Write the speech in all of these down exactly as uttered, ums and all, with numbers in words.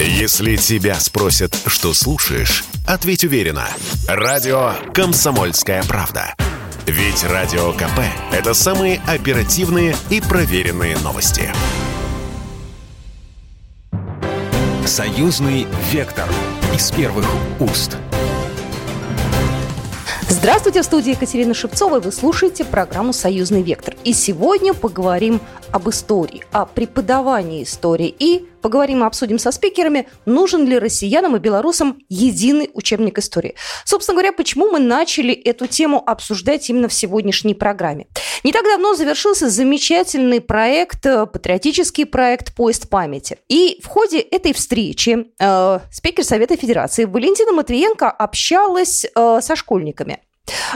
Если тебя спросят, что слушаешь, ответь уверенно. Радио «Комсомольская правда». Ведь Радио КП – это самые оперативные и проверенные новости. «Союзный вектор» из первых уст. Здравствуйте, в студии Екатерина Шевцова. Вы слушаете программу «Союзный вектор». И сегодня поговорим об истории, о преподавании истории. И поговорим и обсудим со спикерами, нужен ли россиянам и белорусам единый учебник истории. Собственно говоря, почему мы начали эту тему обсуждать именно в сегодняшней программе. Не так давно завершился замечательный проект, патриотический проект «Поезд памяти». И в ходе этой встречи э, спикер Совета Федерации Валентина Матвиенко общалась э, со школьниками.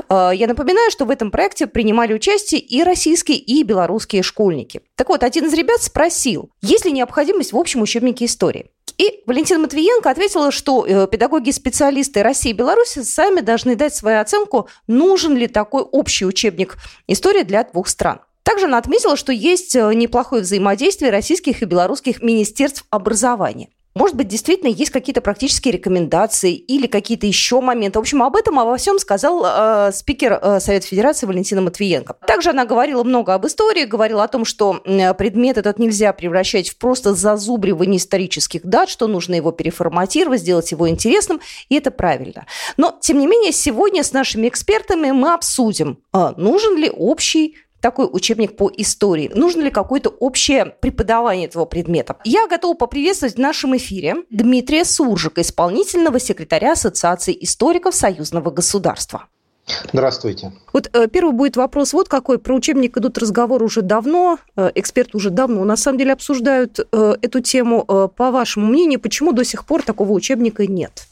Я напоминаю, что в этом проекте принимали участие и российские, и белорусские школьники. Так вот, один из ребят спросил, есть ли необходимость в общем учебнике истории. И Валентина Матвиенко ответила, что педагоги и специалисты России и Беларуси сами должны дать свою оценку, нужен ли такой общий учебник истории для двух стран. Также она отметила, что есть неплохое взаимодействие российских и белорусских министерств образования. Может быть, действительно есть какие-то практические рекомендации или какие-то еще моменты. В общем, об этом, обо всем сказал э, спикер э, Совета Федерации Валентина Матвиенко. Также она говорила много об истории, говорила о том, что предмет этот нельзя превращать в просто зазубривание исторических дат, что нужно его переформатировать, сделать его интересным, и это правильно. Но, тем не менее, сегодня с нашими экспертами мы обсудим, э, нужен ли общий такой учебник по истории. Нужно ли какое-то общее преподавание этого предмета? Я готова поприветствовать в нашем эфире Дмитрия Суржика, исполнительного секретаря Ассоциации историков Союзного государства. Здравствуйте. Вот первый будет вопрос вот какой. Про учебник идут разговоры уже давно, эксперты уже давно, на самом деле, обсуждают эту тему. По вашему мнению, почему до сих пор такого учебника нет?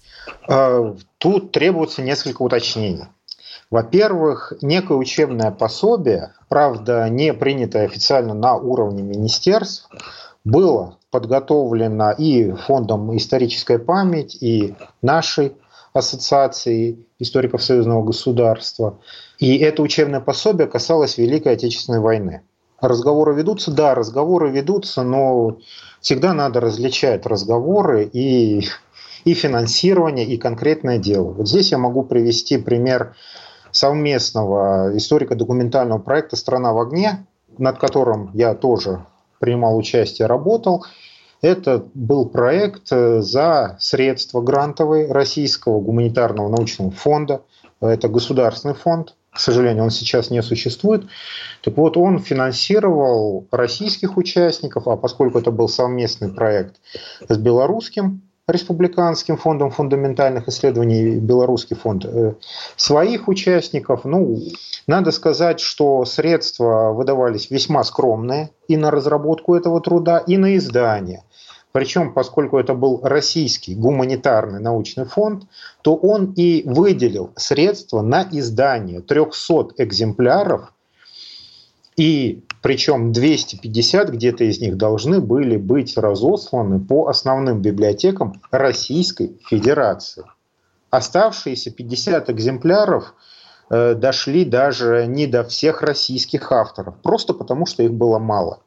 Тут требуется несколько уточнений. Во-первых, некое учебное пособие, правда, не принятое официально на уровне министерств, было подготовлено и Фондом исторической памяти, и нашей Ассоциацией историков Союзного государства. И это учебное пособие касалось Великой Отечественной войны. Разговоры ведутся? Да, разговоры ведутся, но всегда надо различать разговоры и, и финансирование, и конкретное дело. Вот здесь я могу привести пример совместного историко-документального проекта «Страна в огне», над которым я тоже принимал участие, работал. Это был проект за средства грантовые Российского гуманитарного научного фонда. Это государственный фонд. К сожалению, он сейчас не существует. Так вот, он финансировал российских участников, а поскольку это был совместный проект с белорусским Республиканским фондом фундаментальных исследований, Белорусский фонд, своих участников. Ну, надо сказать, что средства выдавались весьма скромные и на разработку этого труда, и на издание. Причем, поскольку это был Российский гуманитарный научный фонд, то он и выделил средства на издание трехсот экземпляров, и причем двести пятьдесят где-то из них должны были быть разосланы по основным библиотекам Российской Федерации. Оставшиеся пятьдесят экземпляров э, дошли даже не до всех российских авторов, просто потому что их было мало,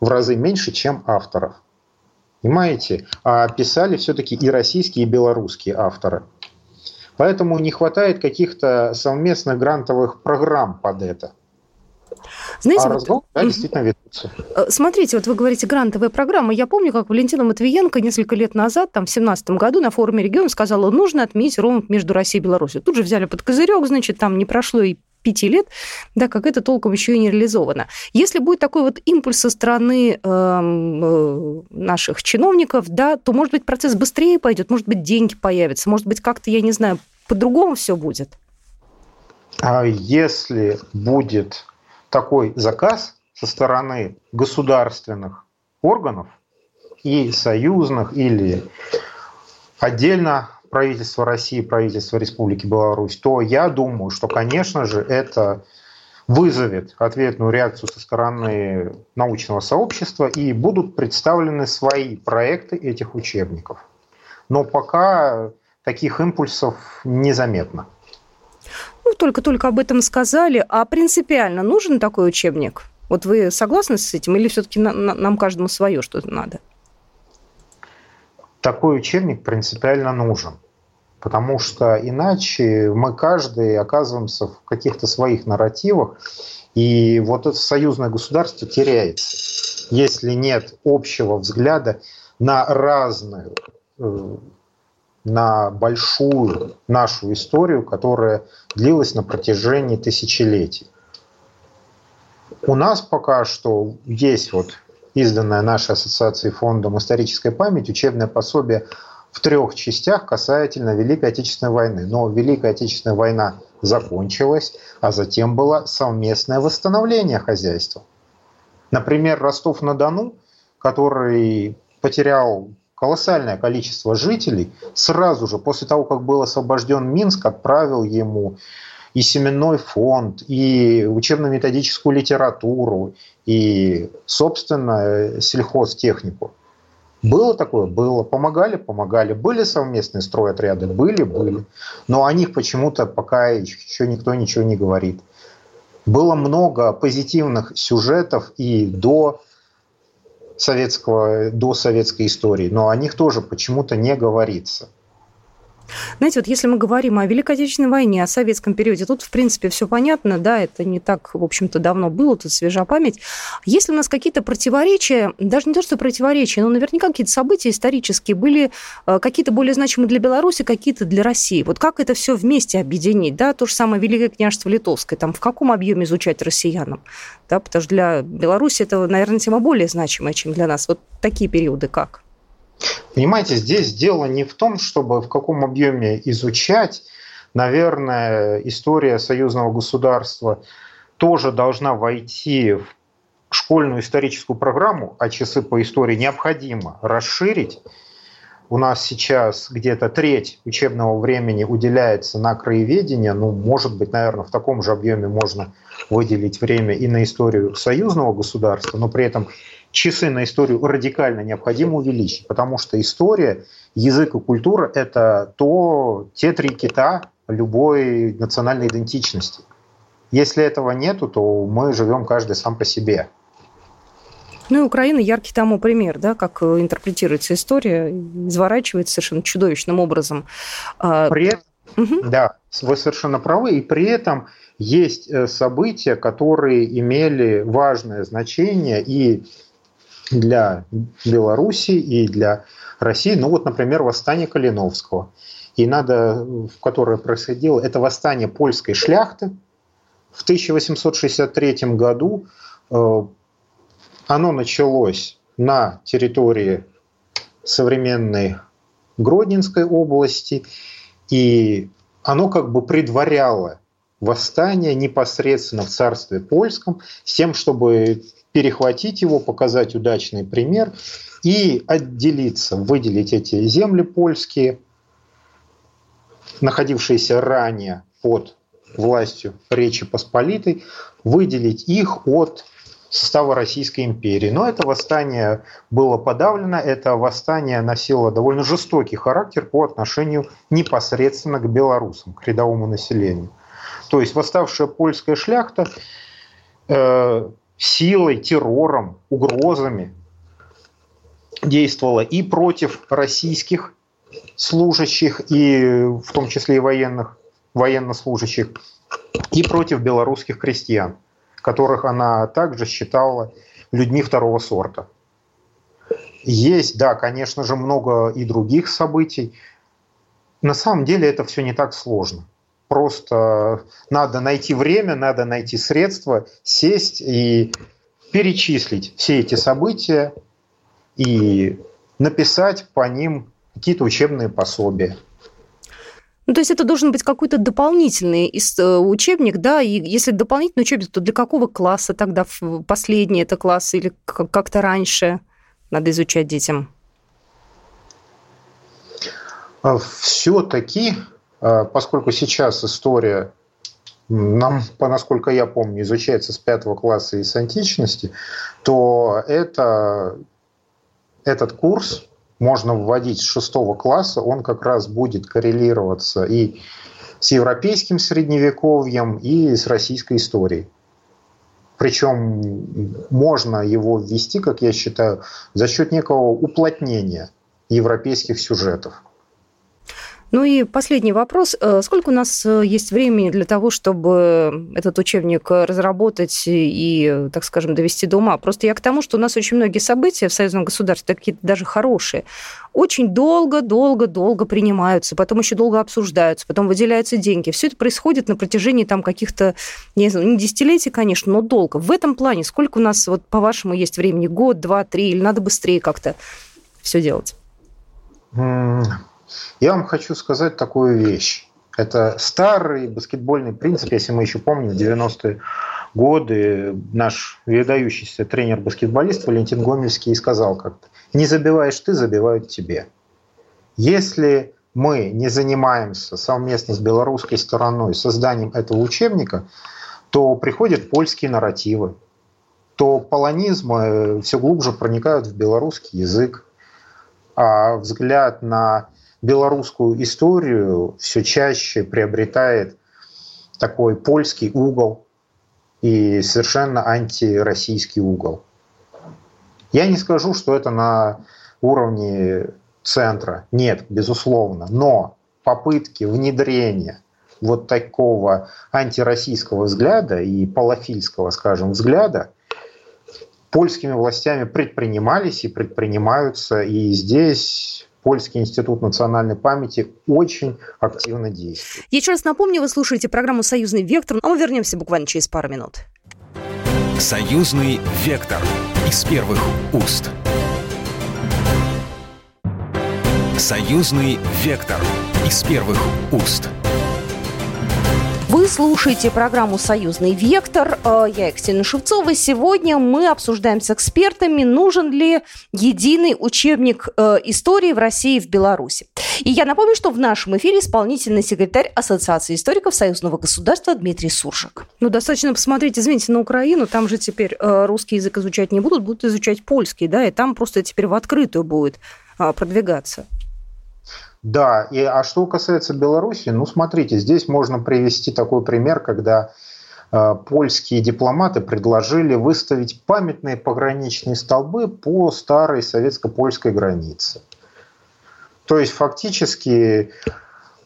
в разы меньше, чем авторов. Понимаете? А писали все-таки и российские, и белорусские авторы. Поэтому не хватает каких-то совместных грантовых программ под это. Знаете, а разговор, вот, да, действительно ведутся. Смотрите, вот вы говорите грантовая программа. Я помню, как Валентина Матвиенко несколько лет назад, там, в семнадцатом году, на форуме региона сказала, нужно отменить ромб между Россией и Беларусью. Тут же взяли под козырек, значит, там не прошло и пяти лет, да, как это толком еще и не реализовано. Если будет такой вот импульс со стороны э, наших чиновников, да, то, может быть, процесс быстрее пойдет, может быть, деньги появятся, может быть, как-то, я не знаю, по-другому все будет. А если будет такой заказ со стороны государственных органов и союзных, или отдельно правительство России, правительство Республики Беларусь, то я думаю, что, конечно же, это вызовет ответную реакцию со стороны научного сообщества и будут представлены свои проекты этих учебников. Но пока таких импульсов незаметно. Ну, только-только об этом сказали. А принципиально нужен такой учебник? Вот вы согласны с этим? Или все-таки на- на- нам каждому свое что-то надо? такой учебник принципиально нужен. Потому что иначе мы каждый оказываемся в каких-то своих нарративах, и вот это союзное государство теряется, если нет общего взгляда на разную, на большую нашу историю, которая длилась на протяжении тысячелетий. У нас пока что есть вот изданное нашей Ассоциацией фондом «Историческая память» учебное пособие в трех частях касательно Великой Отечественной войны. Но Великая Отечественная война закончилась, а затем было совместное восстановление хозяйства. Например, Ростов-на-Дону, который потерял колоссальное количество жителей, сразу же после того, как был освобожден Минск, отправил ему и семенной фонд, и учебно-методическую литературу, и, собственно, сельхозтехнику. Было такое? Было. Помогали? Помогали. Были совместные стройотряды? Были? Были. Но о них почему-то пока еще никто ничего не говорит. Было много позитивных сюжетов и до советского, до советской истории, но о них тоже почему-то не говорится. Знаете, вот если мы говорим о Великой Отечественной войне, о советском периоде, тут, в принципе, все понятно, да, это не так, в общем-то, давно было, тут свежа память. Есть ли у нас какие-то противоречия, даже не то, что противоречия, но наверняка какие-то события исторические были какие-то более значимые для Беларуси, какие-то для России. Вот как это все вместе объединить, да, то же самое Великое княжество Литовское, там, в каком объеме изучать россиянам, да, потому что для Беларуси это, наверное, тема более значимая, чем для нас. Вот такие периоды как? Понимаете, здесь дело не в том, чтобы в каком объеме изучать. Наверное, история союзного государства тоже должна войти в школьную историческую программу, а часы по истории необходимо расширить. У нас сейчас где-то треть учебного времени уделяется на краеведение. Ну, может быть, наверное, в таком же объеме можно выделить время и на историю союзного государства, но при этом часы на историю радикально необходимо увеличить, потому что история, язык и культура — это то, те три кита любой национальной идентичности. Если этого нету, то мы живем каждый сам по себе. Ну и Украина яркий тому пример, да, как интерпретируется история, изворачивается совершенно чудовищным образом. При этом, угу. Да, вы совершенно правы, и при этом есть события, которые имели важное значение и для Беларуси, и для России. Ну вот, например, восстание Калиновского, и надо, которое происходило, это восстание польской шляхты в тысяча восемьсот шестьдесят третьем году. Оно началось на территории современной Гродненской области, и оно как бы предваряло восстание непосредственно в царстве польском с тем, чтобы перехватить его, показать удачный пример и отделиться, выделить эти земли польские, находившиеся ранее под властью Речи Посполитой, выделить их от состава Российской империи. Но это восстание было подавлено, это восстание носило довольно жестокий характер по отношению непосредственно к белорусам, к рядовому населению. То есть восставшая польская шляхта э, силой, террором, угрозами действовала и против российских служащих, и в том числе и военных, военнослужащих, и против белорусских крестьян, которых она также считала людьми второго сорта. Есть, да, конечно же, много и других событий. На самом деле это все не так сложно. Просто надо найти время, надо найти средства, сесть и перечислить все эти события и написать по ним какие-то учебные пособия. Ну, то есть это должен быть какой-то дополнительный учебник, да, и если дополнительный учебник, то для какого класса тогда последний это класс или как-то раньше надо изучать детям? Все-таки, поскольку сейчас история, нам, насколько я помню, изучается с пятого класса и с античности, то это, этот курс можно вводить с шестого класса, он как раз будет коррелироваться и с европейским средневековьем, и с российской историей. Причем можно его ввести, как я считаю, за счет некого уплотнения европейских сюжетов. Ну и последний вопрос. Сколько у нас есть времени для того, чтобы этот учебник разработать и, так скажем, довести до ума? Просто я к тому, что у нас очень многие события в союзном государстве, такие даже хорошие, очень долго-долго-долго принимаются, потом еще долго обсуждаются, потом выделяются деньги. Все это происходит на протяжении там каких-то, не знаю, не десятилетий, конечно, но долго. В этом плане сколько у нас, вот, по-вашему, есть времени? Год, два, три? Или надо быстрее как-то все делать? Mm. Я вам хочу сказать такую вещь. Это старый баскетбольный принцип, если мы еще помним, в девяностые годы наш выдающийся тренер-баскетболист Валентин Гомельский сказал как-то: не забиваешь ты, забивают тебе. Если мы не занимаемся совместно с белорусской стороной созданием этого учебника, то приходят польские нарративы, то полонизмы все глубже проникают в белорусский язык, а взгляд на белорусскую историю все чаще приобретает такой польский угол и совершенно антироссийский угол. Я не скажу, что это на уровне центра. Нет, безусловно. Но попытки внедрения вот такого антироссийского взгляда и полофильского, скажем, взгляда польскими властями предпринимались и предпринимаются, и здесь Польский институт национальной памяти очень активно действует. Еще раз напомню, вы слушаете программу «Союзный вектор», а мы вернемся буквально через пару минут. «Союзный вектор» из первых уст. «Союзный вектор» из первых уст. Вы слушаете программу «Союзный вектор». Я Екатерина Шевцова. Сегодня мы обсуждаем с экспертами, нужен ли единый учебник истории в России и в Беларуси. И я напомню, что в нашем эфире исполнительный секретарь Ассоциации историков Союзного государства Дмитрий Суржик. Ну, достаточно посмотреть, извините, на Украину. Там же теперь русский язык изучать не будут, будут изучать польский, да, и там просто теперь в открытую будет продвигаться. Да, и, а что касается Беларуси, ну смотрите, здесь можно привести такой пример, когда э, польские дипломаты предложили выставить памятные пограничные столбы по старой советско-польской границе. То есть фактически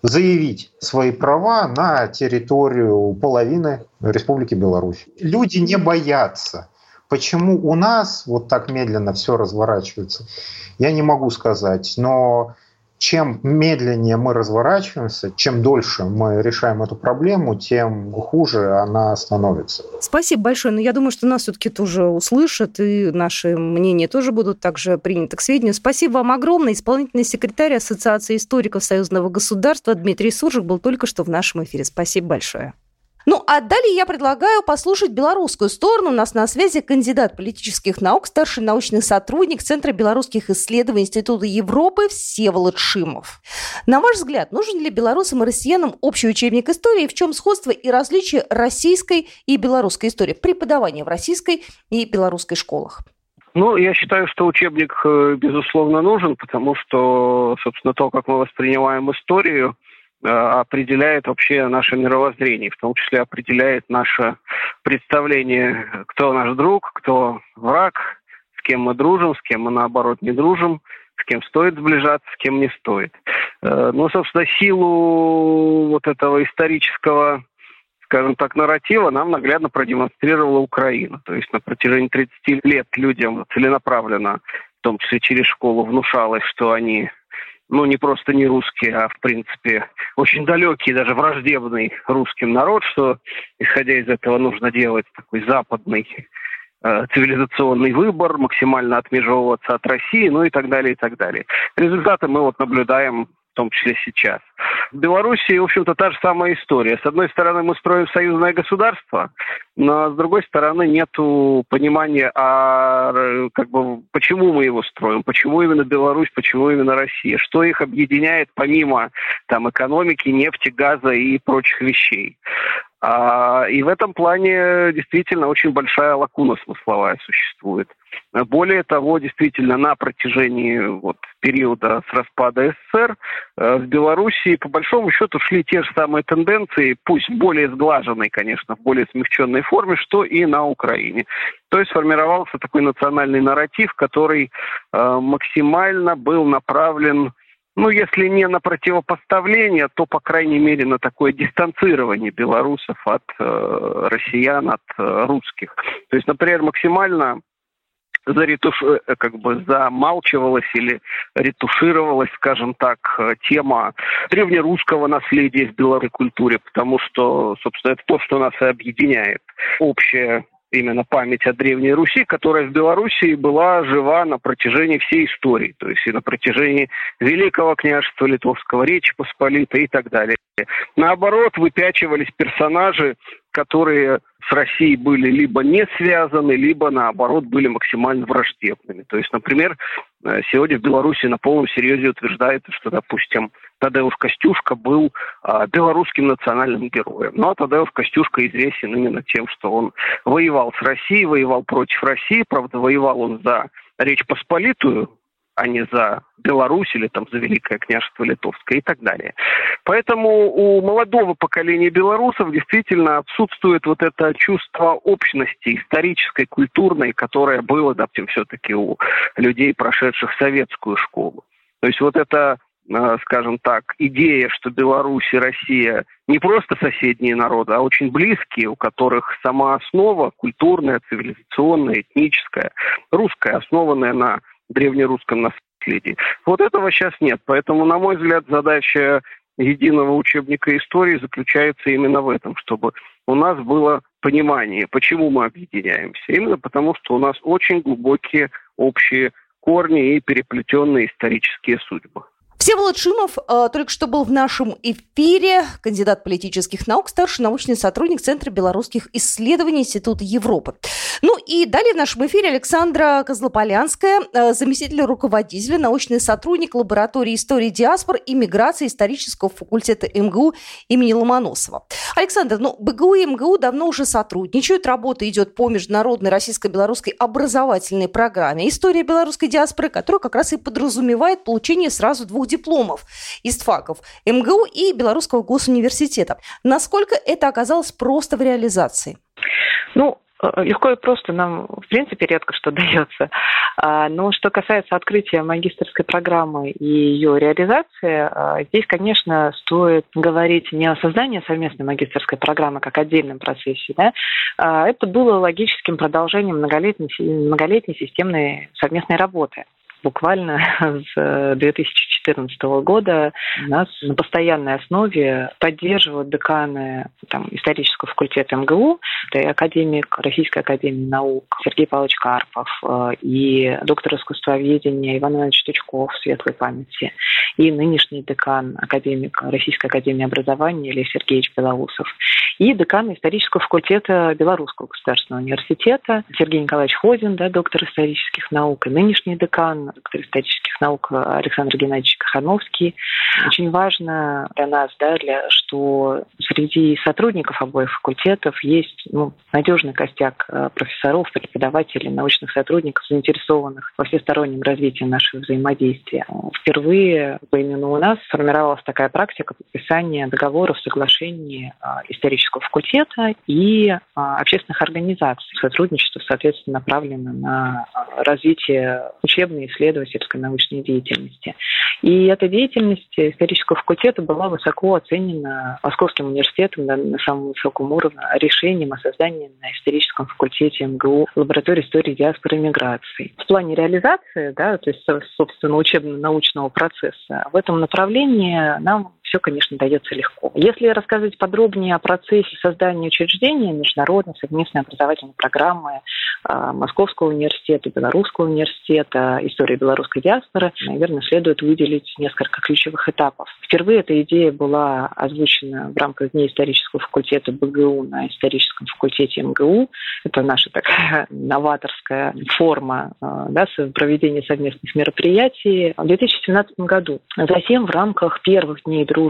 заявить свои права на территорию половины Республики Беларусь. Люди не боятся. Почему у нас вот так медленно все разворачивается, я не могу сказать, но... Чем медленнее мы разворачиваемся, чем дольше мы решаем эту проблему, тем хуже она становится. Спасибо большое. Но я думаю, что нас все-таки тоже услышат, и наши мнения тоже будут также приняты к сведению. Спасибо вам огромное. Исполнительный секретарь Ассоциации историков Союзного государства Дмитрий Суржик был только что в нашем эфире. Спасибо большое. Ну, а далее я предлагаю послушать белорусскую сторону. У нас на связи кандидат политических наук, старший научный сотрудник Центра белорусских исследований Института Европы Всеволод Шимов. На ваш взгляд, нужен ли белорусам и россиянам общий учебник истории? В чем сходство и различие российской и белорусской истории, преподавания в российской и белорусской школах? Ну, я считаю, что учебник, безусловно, нужен, потому что, собственно, то, как мы воспринимаем историю, определяет вообще наше мировоззрение, в том числе определяет наше представление, кто наш друг, кто враг, с кем мы дружим, с кем мы, наоборот, не дружим, с кем стоит сближаться, с кем не стоит. Ну, собственно, силу вот этого исторического, скажем так, нарратива нам наглядно продемонстрировала Украина. То есть на протяжении тридцати лет людям целенаправленно, в том числе через школу, внушалось, что они... ну, не просто не русские, а, в принципе, очень далекий, даже враждебный русским народ, что, исходя из этого, нужно делать такой западный э, цивилизационный выбор, максимально отмежевываться от России, ну и так далее, и так далее. Результаты мы вот наблюдаем, в том числе сейчас. В Беларуси, в общем-то, та же самая история. С одной стороны, мы строим союзное государство, но с другой стороны, нету понимания, а, как бы, почему мы его строим, почему именно Беларусь, почему именно Россия, что их объединяет помимо там, экономики, нефти, газа и прочих вещей. И в этом плане действительно очень большая лакуна смысловая существует. Более того, действительно, на протяжении вот, периода с распада СССР в Белоруссии по большому счету шли те же самые тенденции, пусть более сглаженной, конечно, в более смягченной форме, что и на Украине. То есть формировался такой национальный нарратив, который максимально был направлен, ну, если не на противопоставление, то, по крайней мере, на такое дистанцирование белорусов от э, россиян, от э, русских. То есть, например, максимально заретуш... как бы замалчивалась или ретушировалась, скажем так, тема древнерусского наследия в белорусской культуре, потому что, собственно, это то, что нас и объединяет. Общее именно память о Древней Руси, которая в Белоруссии была жива на протяжении всей истории, то есть и на протяжении Великого княжества Литовского, Речи Посполитой и так далее. Наоборот, выпячивались персонажи, которые с Россией были либо не связаны, либо, наоборот, были максимально враждебными. То есть, например, сегодня в Беларуси на полном серьезе утверждается, что, допустим, Тадеуш Костюшко был а, белорусским национальным героем. Но Тадеуш Костюшко известен именно тем, что он воевал с Россией, воевал против России. Правда, воевал он за Речь Посполитую, а не за Беларусь или там, за Великое княжество Литовское и так далее. Поэтому у молодого поколения белорусов действительно отсутствует вот это чувство общности исторической, культурной, которое было, допустим, все-таки у людей, прошедших советскую школу. То есть вот это, скажем так, идея, что Беларусь и Россия не просто соседние народы, а очень близкие, у которых сама основа культурная, цивилизационная, этническая, русская, основанная на древнерусском наследии. Вот этого сейчас нет. Поэтому, на мой взгляд, задача единого учебника истории заключается именно в этом, чтобы у нас было понимание, почему мы объединяемся. Именно потому, что у нас очень глубокие общие корни и переплетенные исторические судьбы. Всеволод Шимов э, только что был в нашем эфире, кандидат политических наук, старший научный сотрудник Центра белорусских исследований Института Европы. Ну и далее в нашем эфире Александра Козлополянская, э, заместитель руководителя, научный сотрудник лаборатории истории диаспор и миграции исторического факультета эм гэ у имени Ломоносова. Александр, ну бэ гэ у и эм гэ у давно уже сотрудничают, работа идет по международной российско-белорусской образовательной программе «История белорусской диаспоры», которая как раз и подразумевает получение сразу двух дипломов из факов эм гэ у и Белорусского госуниверситета. Насколько это оказалось просто в реализации? Ну, легко и просто нам, в принципе, редко что дается. Но что касается открытия магистерской программы и ее реализации, здесь, конечно, стоит говорить не о создании совместной магистерской программы как отдельном процессе. Да? Это было логическим продолжением многолетней, многолетней системной совместной работы. Буквально с две тысячи четырнадцатого года нас на постоянной основе поддерживают деканы там, исторического факультета эм гэ у, это и академик Российской академии наук Сергей Павлович Карпов, и доктор искусствоведения Иван Иванович Тучков в светлой памяти, и нынешний декан академик Российской академии образования Лев Сергеевич Белоусов, и декан исторического факультета Белорусского государственного университета Сергей Николаевич Ходин, да, доктор исторических наук, и нынешний декан доктор исторических наук Александр Геннадьевич Кахановский. Очень важно для нас, да, для, что среди сотрудников обоих факультетов есть ну, надежный костяк профессоров, преподавателей, научных сотрудников, заинтересованных во всестороннем развитии нашего взаимодействия. Впервые именно у нас сформировалась такая практика подписания договоров, соглашений исторического факультета и общественных организаций. Сотрудничество, соответственно, направлено на развитие учебной исследований, исследовательской научной деятельности. И эта деятельность исторического факультета была высоко оценена Московским университетом на, на самом высоком уровне решением о создании на историческом факультете эм гэ у лаборатории истории диаспоры и миграции. В плане реализации, да, то есть, собственно, учебно-научного процесса, в этом направлении нам все, конечно, дается легко. Если рассказать подробнее о процессе создания учреждения международной совместной образовательной программы э, Московского университета, Белорусского университета, истории белорусской диаспоры, наверное, следует выделить несколько ключевых этапов. Впервые эта идея была озвучена в рамках Дней исторического факультета бэ гэ у на историческом факультете эм гэ у. Это наша такая новаторская форма э, да, проведения совместных мероприятий в две тысячи семнадцатом году. Затем в рамках первых дней дружбы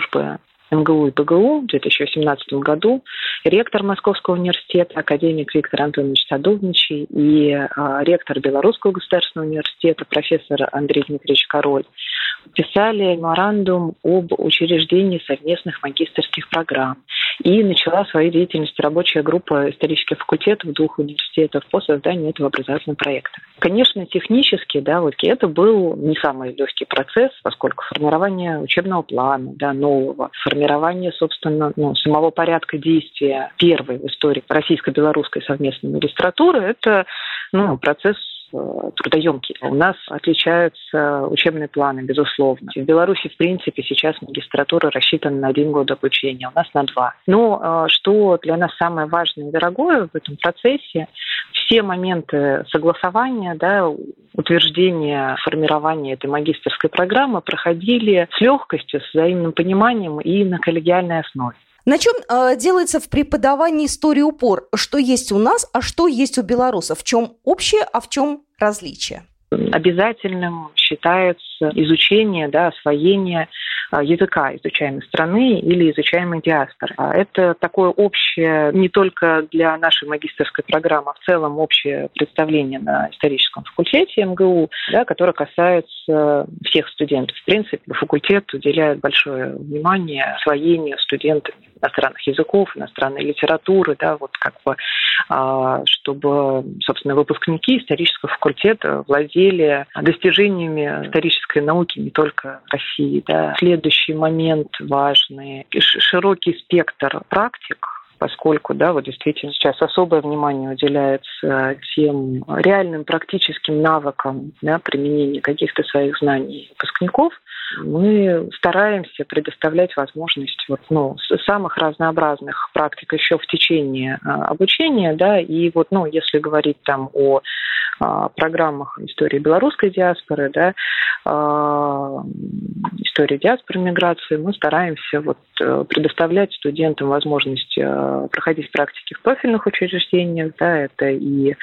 МГУ и ПГУ в две тысячи восемнадцатом году ректор Московского университета, академик Виктор Антонович Садовничий и а, ректор Белорусского государственного университета, профессор Андрей Дмитриевич Король, подписали меморандум об учреждении совместных магистерских программ. И начала свою деятельность рабочая группа исторических факультетов двух университетов по созданию этого образовательного проекта. Конечно, технически, да, вот это был не самый легкий процесс, поскольку формирование учебного плана, да, нового, формирование, собственно, ну, самого порядка действия первой в истории российско-белорусской совместной магистратуры – это, ну, процесс трудоемкие. У нас отличаются учебные планы, безусловно. В Беларуси, в принципе, сейчас магистратура рассчитана на один год обучения, у нас на два. Но что для нас самое важное и дорогое в этом процессе, все моменты согласования, да, утверждения, формирования этой магистерской программы проходили с легкостью, с взаимным пониманием и на коллегиальной основе. На чем э, делается в преподавании истории упор? Что есть у нас, а что есть у белорусов? В чем общее, а в чем различие? Обязательным считается изучение, да, освоение языка изучаемой страны или изучаемой диаспоры. Это такое общее, не только для нашей магистерской программы, а в целом общее представление на историческом факультете МГУ, да, которое касается всех студентов. В принципе, факультет уделяет большое внимание освоению студентами иностранных языков, иностранной литературы, да, вот как бы, чтобы, собственно, выпускники исторического факультета владели достижениями исторической науки не только России, да. Следующий момент важный – широкий спектр практик, поскольку, да, вот действительно сейчас особое внимание уделяется тем реальным практическим навыкам, да, применения каких-то своих знаний выпускников. Мы стараемся предоставлять возможность вот, ну, самых разнообразных практик еще в течение а, обучения, да, и вот, ну, если говорить там о а, программах истории белорусской диаспоры, да, а, истории диаспоры миграции, мы стараемся вот предоставлять студентам возможность а, проходить практики в профильных учреждениях, да, это и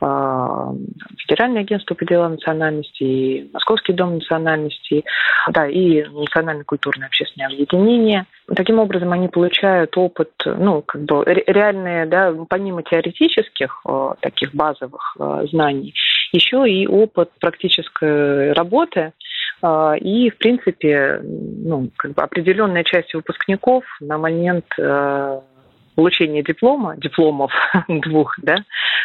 а, Федеральное агентство по делам национальностей, и Московский дом национальностей, да, и национально-культурное общественное объединение. Таким образом, они получают опыт, ну, как бы реальные, да, помимо теоретических таких базовых знаний, еще и опыт практической работы. И, в принципе, ну, как бы определенная часть выпускников на момент получение диплома, дипломов двух, да,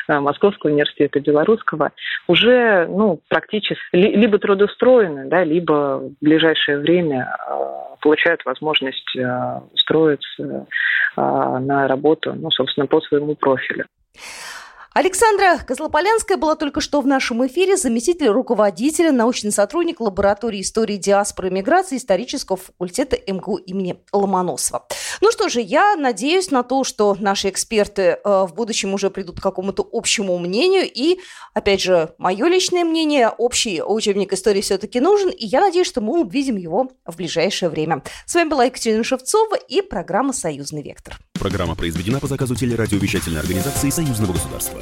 Московского университета, Белорусского, уже, ну, практически либо трудоустроены, да, либо в ближайшее время получают возможность устроиться на работу, ну, собственно, по своему профилю. Александра Козлополянская была только что в нашем эфире, заместитель руководителя, научный сотрудник лаборатории истории диаспоры и миграции исторического факультета МГУ имени Ломоносова. Ну что же, я надеюсь на то, что наши эксперты в будущем уже придут к какому-то общему мнению. И, опять же, мое личное мнение, общий учебник истории все-таки нужен, и я надеюсь, что мы увидим его в ближайшее время. С вами была Екатерина Шевцова и программа «Союзный вектор». Программа произведена по заказу телерадиовещательной организации Союзного государства.